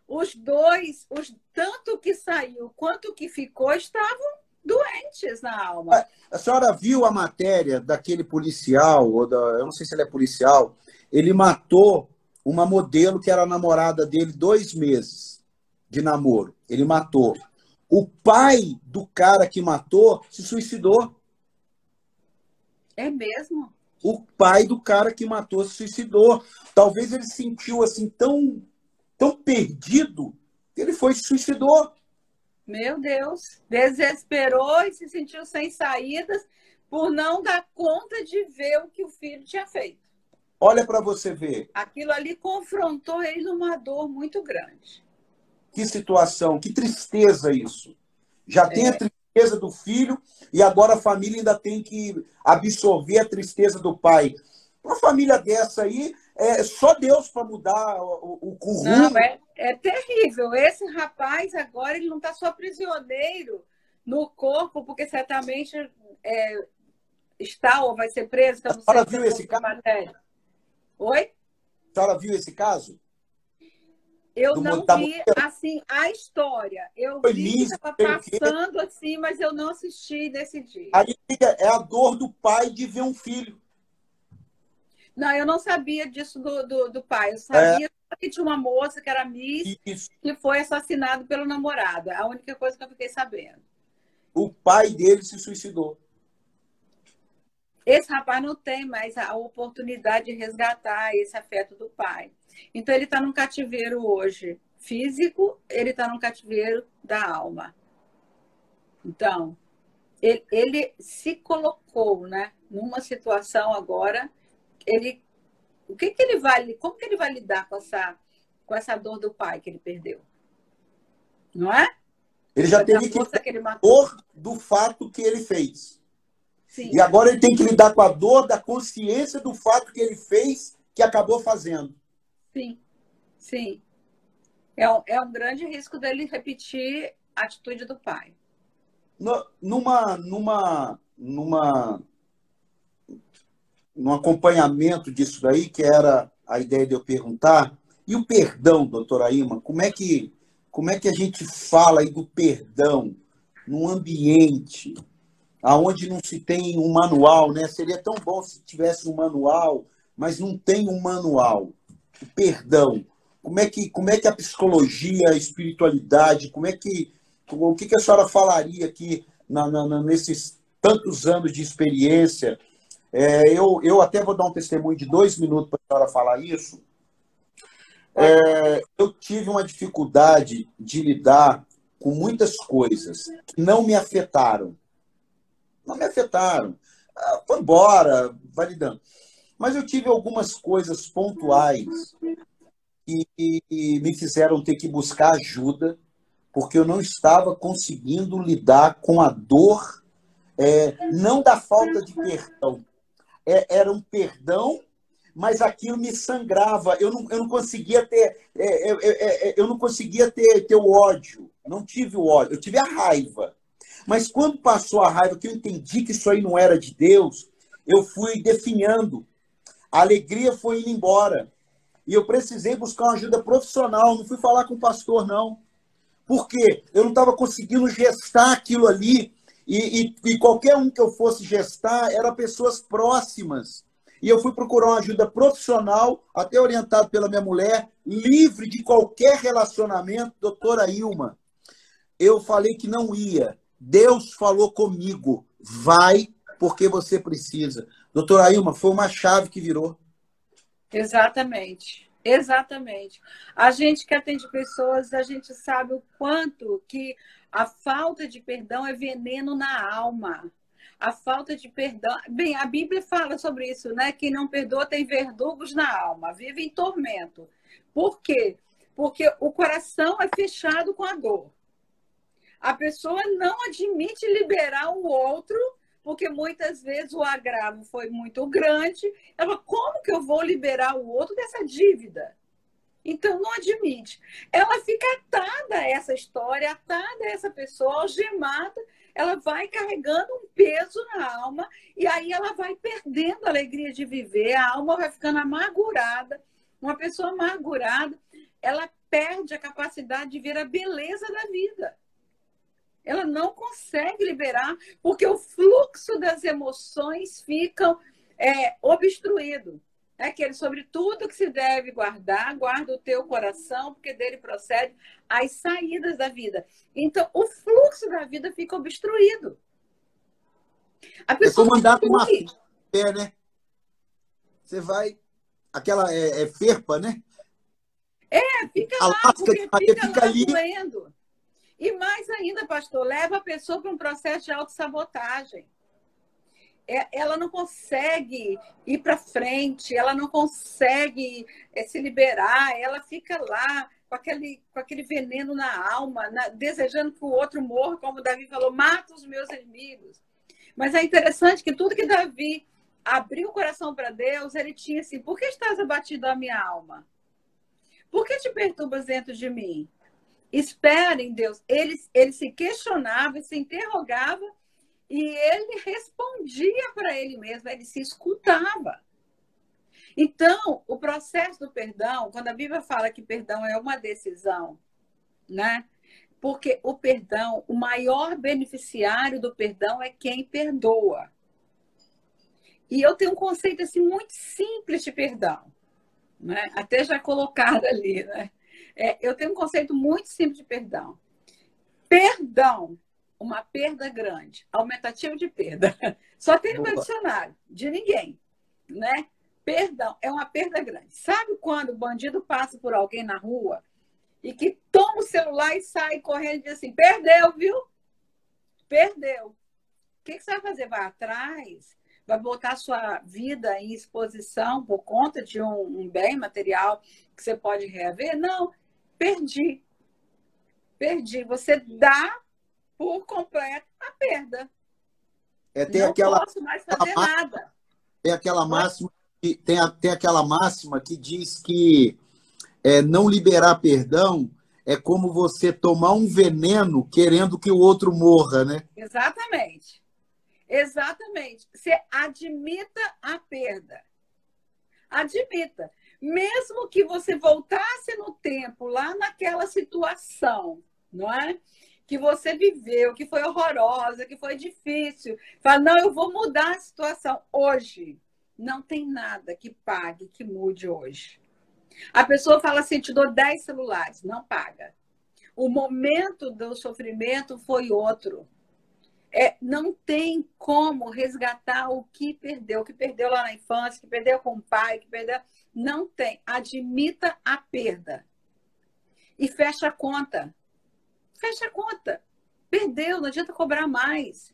Os dois, os, tanto que saiu quanto que ficou, estavam doentes na alma. A, a senhora viu a matéria daquele policial, ou da, eu não sei se ele é policial, ele matou uma modelo que era a namorada dele dois meses de namoro. Ele matou. O pai do cara que matou se suicidou. É mesmo? O pai do cara que matou se suicidou. Talvez ele se sentiu assim tão, tão perdido que ele foi e se suicidou. Meu Deus. Desesperou e se sentiu sem saídas por não dar conta de ver o que o filho tinha feito. Olha para você ver. Aquilo ali confrontou ele numa dor muito grande. Que situação, que tristeza isso. Já é. Tem a tristeza do filho e agora a família ainda tem que absorver a tristeza do pai. Uma família dessa aí, é só Deus para mudar o, o, o rumo. Não, é, é terrível. Esse rapaz agora ele não está só prisioneiro no corpo, porque certamente é, está ou vai ser preso. Então, a senhora viu esse caso? Matéria. Oi? A senhora viu esse caso? Eu não vi, assim, a história. Eu vi que estava passando assim, mas eu não assisti nesse dia. Aí é a dor do pai de ver um filho. Não, eu não sabia disso do, do, do pai. Eu sabia é. que tinha uma moça que era Miss, isso, que foi assassinada pelo namorado. A única coisa que eu fiquei sabendo. O pai dele se suicidou. Esse rapaz não tem mais a oportunidade de resgatar esse afeto do pai. Então, ele está num cativeiro hoje físico, ele está num cativeiro da alma. Então, ele, ele se colocou, né, numa situação agora, ele, o que que ele vai, como que ele vai lidar com essa, com essa dor do pai que ele perdeu? Não é? Ele já teve que ter a dor do fato que ele fez. Sim. E agora ele tem que lidar com a dor da consciência do fato que ele fez, que acabou fazendo. Sim, sim. É um, é um grande risco dele repetir a atitude do pai. No, numa, numa, numa no acompanhamento disso daí, que era a ideia de eu perguntar, e o perdão, doutora Ilma, como é que, como é que a gente fala aí do perdão num ambiente onde não se tem um manual, né? Seria tão bom se tivesse um manual, mas não tem um manual. O perdão. Como é que, como é que a psicologia, a espiritualidade, como é que, o que, que a senhora falaria aqui na, na, na, nesses tantos anos de experiência? É, eu, eu até vou dar um testemunho de dois minutos para a senhora falar isso. É, eu tive uma dificuldade de lidar com muitas coisas que não me afetaram. Não me afetaram. Ah, foi embora, validando. Mas eu tive algumas coisas pontuais que me fizeram ter que buscar ajuda, porque eu não estava conseguindo lidar com a dor, é, não da falta de perdão. É, era um perdão, mas aquilo me sangrava. Eu não, eu não conseguia ter, é, é, é, eu não conseguia ter, ter o ódio. Não tive o ódio, eu tive a raiva. Mas quando passou a raiva, que eu entendi que isso aí não era de Deus, eu fui definhando. A alegria foi indo embora. E eu precisei buscar uma ajuda profissional. Não fui falar com o pastor, não. Por quê? Eu não estava conseguindo gestar aquilo ali. E, e, e qualquer um que eu fosse gestar, eram pessoas próximas. E eu fui procurar uma ajuda profissional, até orientado pela minha mulher, livre de qualquer relacionamento. Doutora Ilma, eu falei que não ia. Deus falou comigo, vai porque você precisa. Doutora Ilma, foi uma chave que virou. Exatamente, exatamente. A gente que atende pessoas, a gente sabe o quanto que a falta de perdão é veneno na alma. A falta de perdão... Bem, a Bíblia fala sobre isso, né? Quem não perdoa tem verdugos na alma, vive em tormento. Por quê? Porque o coração é fechado com a dor. A pessoa não admite liberar o outro, porque muitas vezes o agravo foi muito grande. Ela fala, como que eu vou liberar o outro dessa dívida? Então, não admite. Ela fica atada a essa história, atada a essa pessoa, algemada. Ela vai carregando um peso na alma e aí ela vai perdendo a alegria de viver. A alma vai ficando amargurada. Uma pessoa amargurada, ela perde a capacidade de ver a beleza da vida. Ela não consegue liberar, porque o fluxo das emoções fica é, obstruído. É aquele, sobre tudo que se deve guardar, guarda o teu coração, porque dele procede as saídas da vida. Então, o fluxo da vida fica obstruído. A pessoa é como andar com uma pé, né? Você vai... Aquela é, é ferpa, né? É, fica lá, porque fica, fica ali doendo. E mais ainda, pastor, leva a pessoa para um processo de autossabotagem. Ela não consegue ir para frente, ela não consegue se liberar, ela fica lá com aquele, com aquele veneno na alma, na, desejando que o outro morra, como Davi falou, mata os meus inimigos. Mas é interessante que tudo que Davi abriu o coração para Deus, ele tinha assim, por que estás abatido a minha alma? Por que te perturbas dentro de mim? Espera em Deus. Ele, ele se questionava, se interrogava e ele respondia para ele mesmo, ele se escutava. Então, o processo do perdão, quando a Bíblia fala que perdão é uma decisão, né? Porque o perdão, o maior beneficiário do perdão é quem perdoa. E eu tenho um conceito assim, muito simples de perdão, né? Até já colocado ali, né? É, eu tenho um conceito muito simples de perdão. Perdão, uma perda grande, aumentativo de perda. Só tem no meu dicionário, de ninguém, né? Perdão é uma perda grande. Sabe quando o bandido passa por alguém na rua e que toma o celular e sai correndo e diz assim, perdeu, viu? Perdeu. O que, que você vai fazer? Vai atrás? Vai botar sua vida em exposição por conta de um, um bem material que você pode reaver? Não, perdi. Perdi. Você dá por completo a perda. É, tem não aquela, posso mais fazer aquela máxima, nada. Tem aquela, máxima que, tem, a, tem aquela máxima que diz que é, não liberar perdão é como você tomar um veneno querendo que o outro morra, né? Exatamente. Exatamente. Você admita a perda. Admita. Mesmo que você voltasse no tempo, lá naquela situação, não é? Que você viveu, que foi horrorosa, que foi difícil. Fala, não, eu vou mudar a situação hoje. Não tem nada que pague, que mude hoje. A pessoa fala assim, te dou dez celulares. Não paga. O momento do sofrimento foi outro. É, não tem como resgatar o que perdeu, o que perdeu lá na infância, que perdeu com o pai, que perdeu... Não tem. Admita a perda. E fecha a conta. Fecha a conta. Perdeu, não adianta cobrar mais.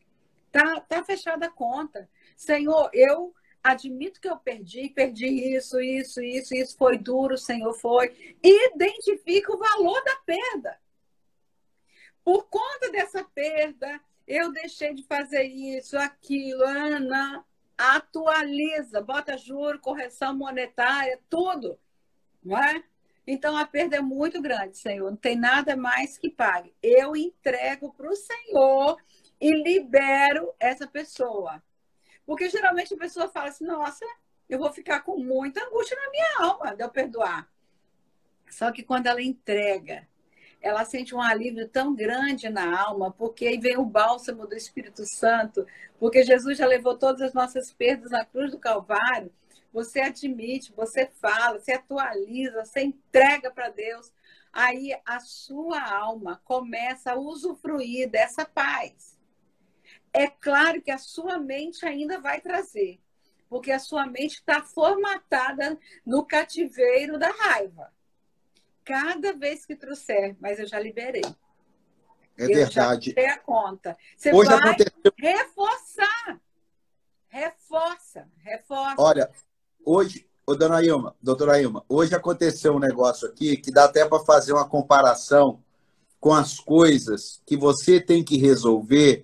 Tá, tá fechada a conta. Senhor, eu admito que eu perdi, perdi isso, isso, isso, isso, foi duro, Senhor, foi. Identifica o valor da perda. Por conta dessa perda... Eu deixei de fazer isso, aquilo, Ana, atualiza, bota juro, correção monetária, tudo, não é? Então, a perda é muito grande, Senhor, não tem nada mais que pague. Eu entrego para o Senhor e libero essa pessoa. Porque geralmente a pessoa fala assim, nossa, eu vou ficar com muita angústia na minha alma de eu perdoar. Só que quando ela entrega, ela sente um alívio tão grande na alma, porque aí vem o bálsamo do Espírito Santo, porque Jesus já levou todas as nossas perdas na cruz do Calvário. Você admite, você fala, você atualiza, você entrega para Deus. Aí a sua alma começa a usufruir dessa paz. É claro que a sua mente ainda vai trazer, porque a sua mente está formatada no cativeiro da raiva. Cada vez que trouxer, mas eu já liberei. É eu verdade. Já a conta. Você hoje vai aconteceu... reforçar. Reforça, reforça. Olha, hoje, ô, dona Ilma, doutora Ilma, hoje aconteceu um negócio aqui que dá até para fazer uma comparação com as coisas que você tem que resolver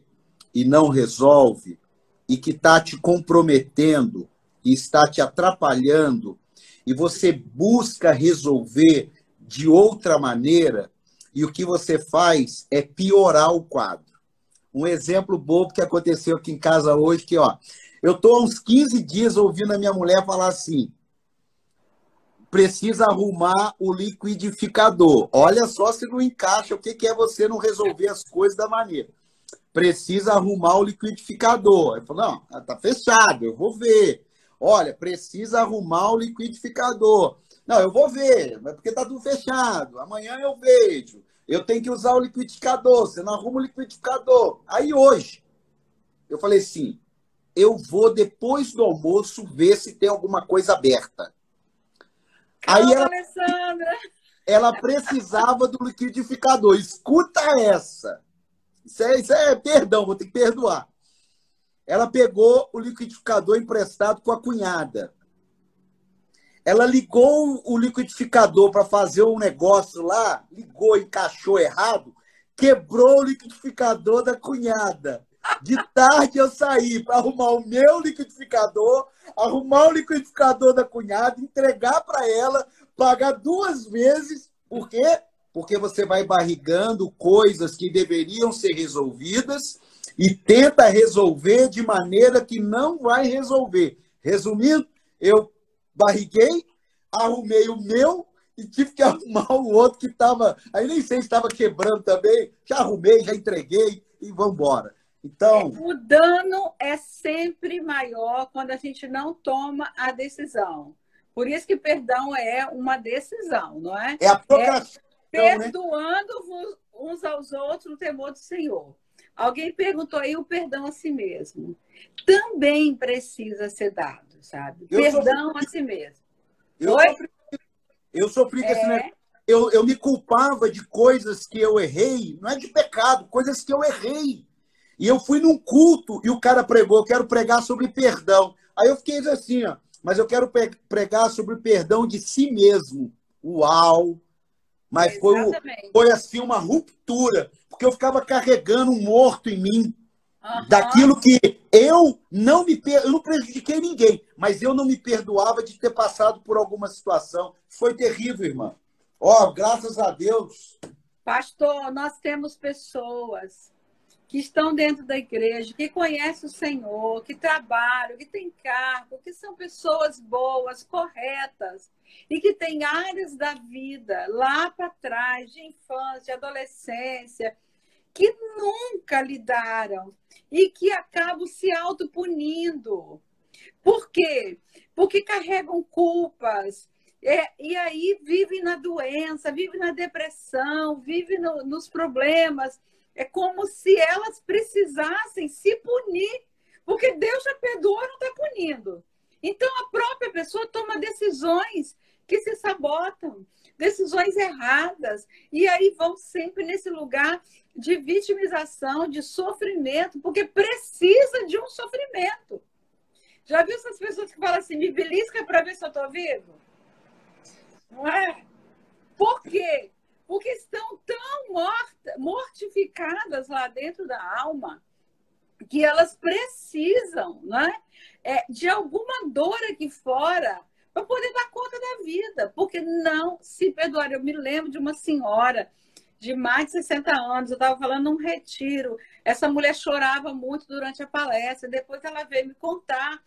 e não resolve e que está te comprometendo e está te atrapalhando e você busca resolver de outra maneira, e o que você faz é piorar o quadro. Um exemplo bobo que aconteceu aqui em casa hoje, que ó, eu estou há uns quinze dias ouvindo a minha mulher falar assim, precisa arrumar o liquidificador. Olha só se não encaixa, o que, que é você não resolver as coisas da maneira. Precisa arrumar o liquidificador. Eu falo, não, tá fechado, eu vou ver. Olha, precisa arrumar o liquidificador. Não, eu vou ver, porque está tudo fechado. Amanhã eu vejo. Eu tenho que usar o liquidificador, você não arruma o liquidificador. Aí hoje, eu falei assim, eu vou depois do almoço ver se tem alguma coisa aberta. Calma, aí ela, Alessandra. Ela precisava do liquidificador. Escuta essa. Isso é, isso é perdão, vou ter que perdoar. Ela pegou o liquidificador emprestado com a cunhada. Ela ligou o liquidificador para fazer um negócio lá, ligou, encaixou errado, quebrou o liquidificador da cunhada. De tarde eu saí para arrumar o meu liquidificador, arrumar o liquidificador da cunhada, entregar para ela, pagar duas vezes. Por quê? Porque você vai barrigando coisas que deveriam ser resolvidas e tenta resolver de maneira que não vai resolver. Resumindo, eu barriguei, arrumei o meu e tive que arrumar o outro que estava... Aí nem sei se estava quebrando também. Já arrumei, já entreguei e vamos embora. Então... O dano é sempre maior quando a gente não toma a decisão. Por isso que perdão é uma decisão, não é? É a procrastinação, é perdoando-vos uns aos outros no temor do Senhor. Alguém perguntou aí o perdão a si mesmo. Também precisa ser dado. Sabe? Eu Perdão sofri... a si mesmo. Eu Oi? sofri, eu, sofri é... esse negócio. eu eu me culpava de coisas que eu errei, não é de pecado, coisas que eu errei. E eu fui num culto e o cara pregou, eu quero pregar sobre perdão. Aí eu fiquei assim, ó, mas eu quero pregar sobre o perdão de si mesmo. Uau! Mas foi, foi assim uma ruptura, porque eu ficava carregando um morto em mim. Uhum. Daquilo que eu não me per... eu não prejudiquei ninguém, mas eu não me perdoava de ter passado por alguma situação. Foi terrível, irmã. Ó, oh, graças a Deus. Pastor, nós temos pessoas que estão dentro da igreja, que conhecem o Senhor, que trabalham, que têm cargo, que são pessoas boas, corretas, e que têm áreas da vida lá para trás, de infância, de adolescência, que nunca lidaram e que acabam se autopunindo. Por quê? Porque carregam culpas, é, e aí vivem na doença, vivem na depressão, vivem no, nos problemas. É como se elas precisassem se punir, porque Deus já perdoou e não está punindo. Então, a própria pessoa toma decisões que se sabotam, decisões erradas, e aí vão sempre nesse lugar de vitimização, de sofrimento, porque precisa de um sofrimento. Já viu essas pessoas que falam assim, me belisca para ver se eu estou vivo? Não é? Por quê? Porque estão tão mortificadas lá dentro da alma que elas precisam, né, de alguma dor aqui fora para poder dar conta da vida, porque não se perdoar. Eu me lembro de uma senhora de mais de sessenta anos, eu estava falando num retiro, essa mulher chorava muito durante a palestra, depois ela veio me contar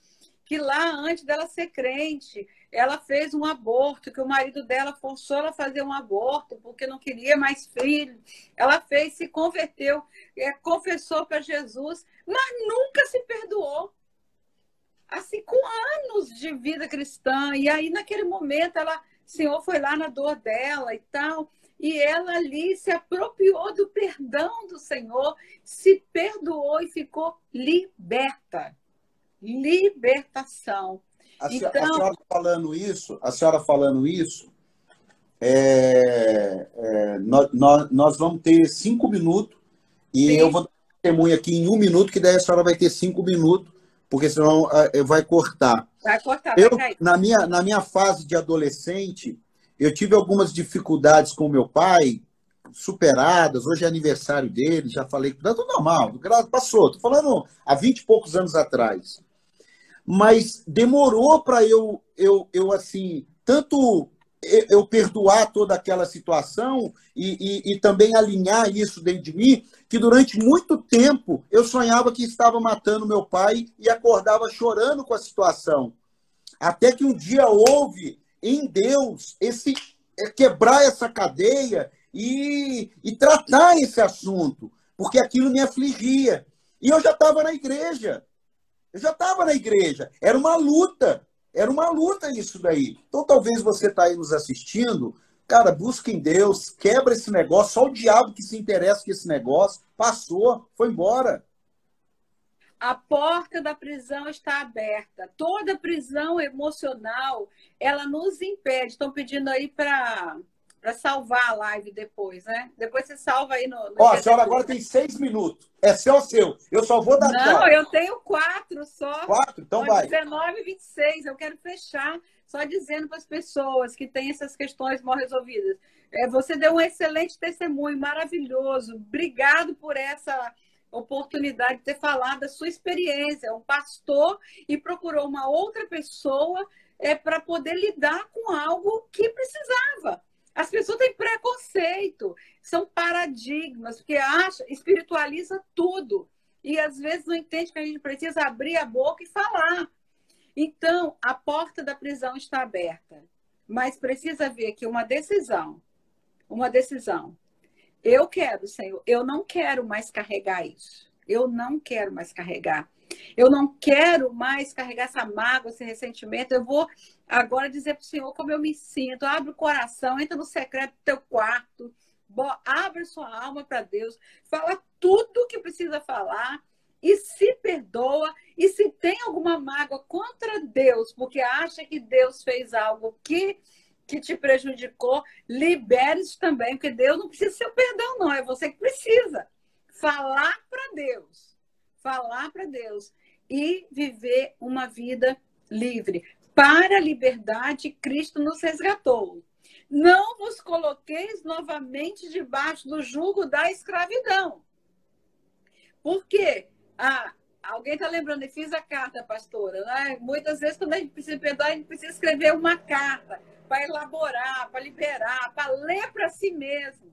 que lá, antes dela ser crente, ela fez um aborto, que o marido dela forçou ela a fazer um aborto, porque não queria mais filho. Ela fez, se converteu, é, confessou para Jesus, mas nunca se perdoou. Assim, com anos de vida cristã. E aí, naquele momento, ela, o Senhor foi lá na dor dela e tal, e ela ali se apropriou do perdão do Senhor, se perdoou e ficou liberta. Libertação. A, então... a senhora falando isso, a senhora falando isso, é, é, nós, nós, nós vamos ter cinco minutos e Sim. eu vou dar testemunho aqui em um minuto, que daí a senhora vai ter cinco minutos, porque senão vai cortar. Vai cortar, vai eu, cair. Na minha, na minha fase de adolescente, eu tive algumas dificuldades com meu pai, superadas. Hoje é aniversário dele, já falei, tudo normal, passou, tô falando há vinte e poucos anos atrás. Mas demorou para eu, eu, eu, assim, tanto eu perdoar toda aquela situação e, e, e também alinhar isso dentro de mim, que durante muito tempo eu sonhava que estava matando meu pai e acordava chorando com a situação. Até que um dia houve em Deus esse quebrar essa cadeia e, e tratar esse assunto, porque aquilo me afligia. E eu já estava na igreja. Eu já estava na igreja. Era uma luta. Era uma luta isso daí. Então, talvez você está aí nos assistindo. Cara, busca em Deus. Quebra esse negócio. Só o diabo que se interessa com esse negócio. Passou. Foi embora. A porta da prisão está aberta. Toda prisão emocional, ela nos impede. Estão pedindo aí para... para salvar a live depois, né? Depois você salva aí no... no Ó, a senhora agora tem seis minutos. É seu ou seu? Eu só vou dar... Não, eu tenho quatro só. Quatro? Então vai. dezenove e vinte e seis. Eu quero fechar só dizendo para as pessoas que têm essas questões mal resolvidas. É, você deu um excelente testemunho, maravilhoso. Obrigado por essa oportunidade de ter falado da sua experiência. Um pastor e procurou uma outra pessoa é, para poder lidar com algo que precisava. As pessoas têm preconceito, são paradigmas, porque acham, espiritualiza tudo. E às vezes não entende que a gente precisa abrir a boca e falar. Então, a porta da prisão está aberta. Mas precisa haver aqui uma decisão. Uma decisão. Eu quero, Senhor, eu não quero mais carregar isso. Eu não quero mais carregar. Eu não quero mais carregar essa mágoa, esse ressentimento. Eu vou agora dizer para o Senhor como eu me sinto. Abre o coração, entra no secreto do teu quarto. Abre sua alma para Deus. Fala tudo o que precisa falar. E se perdoa. E se tem alguma mágoa contra Deus, porque acha que Deus fez algo que, que te prejudicou, libere isso também. Porque Deus não precisa do seu perdão, não. É você que precisa. Falar para Deus. Falar para Deus e viver uma vida livre. Para a liberdade, Cristo nos resgatou. Não vos coloqueis novamente debaixo do jugo da escravidão. Por quê? Ah, alguém está lembrando, eu fiz a carta, pastora, né? Muitas vezes, quando a gente precisa perdoar, a gente precisa escrever uma carta para elaborar, para liberar, para ler para si mesmo.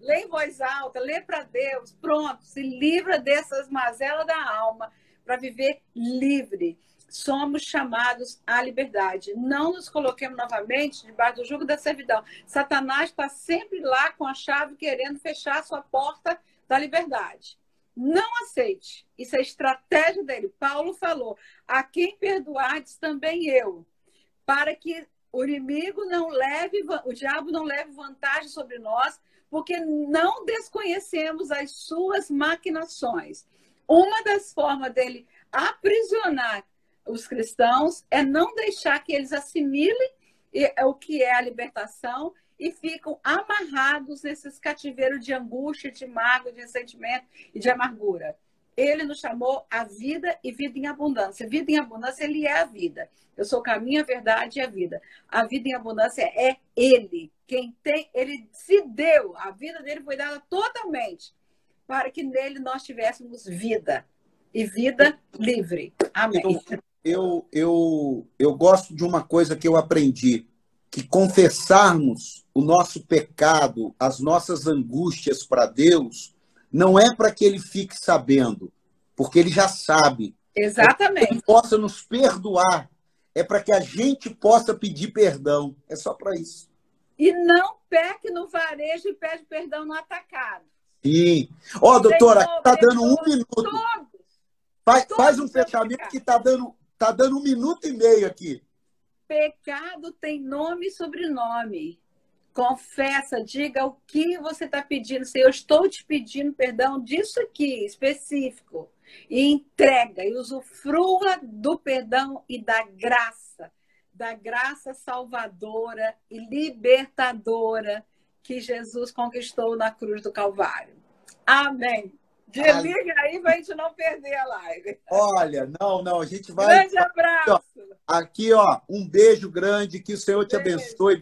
Lê em voz alta, lê para Deus, pronto, se livra dessas mazelas da alma para viver livre. Somos chamados à liberdade. Não nos coloquemos novamente debaixo do jugo da servidão. Satanás está sempre lá com a chave querendo fechar a sua porta da liberdade. Não aceite. Isso é a estratégia dele. Paulo falou, a quem perdoardes também eu, para que o inimigo não leve, o diabo não leve vantagem sobre nós, porque não desconhecemos as suas maquinações. Uma das formas dele aprisionar os cristãos é não deixar que eles assimilem o que é a libertação e ficam amarrados nesses cativeiros de angústia, de mágoa, de ressentimento e de amargura. Ele nos chamou a vida e vida em abundância. Vida em abundância, ele é a vida. Eu sou o caminho, a verdade e a vida. A vida em abundância é ele. Quem tem, ele se deu. A vida dele foi dada totalmente para que nele nós tivéssemos vida. E vida livre. Amém. Eu, eu, eu gosto de uma coisa que eu aprendi. Que confessarmos o nosso pecado, as nossas angústias para Deus, não é para que ele fique sabendo, porque ele já sabe. Exatamente. É que ele possa nos perdoar, é para que a gente possa pedir perdão, é só para isso. E não peque no varejo e pede perdão no atacado. Sim. Ó, oh, doutora, está dando um minuto. Todos, faz, todos faz um fechamento que está dando, tá dando um minuto e meio aqui. Pecado tem nome e sobrenome. Confessa, diga o que você está pedindo. Se eu estou te pedindo perdão disso aqui, específico. E entrega, e usufrua do perdão e da graça. Da graça salvadora e libertadora que Jesus conquistou na cruz do Calvário. Amém. Desliga aí para a gente não perder a live. Olha, não, não, a gente vai... Grande abraço. Aqui, ó, um beijo grande, que o Senhor te abençoe.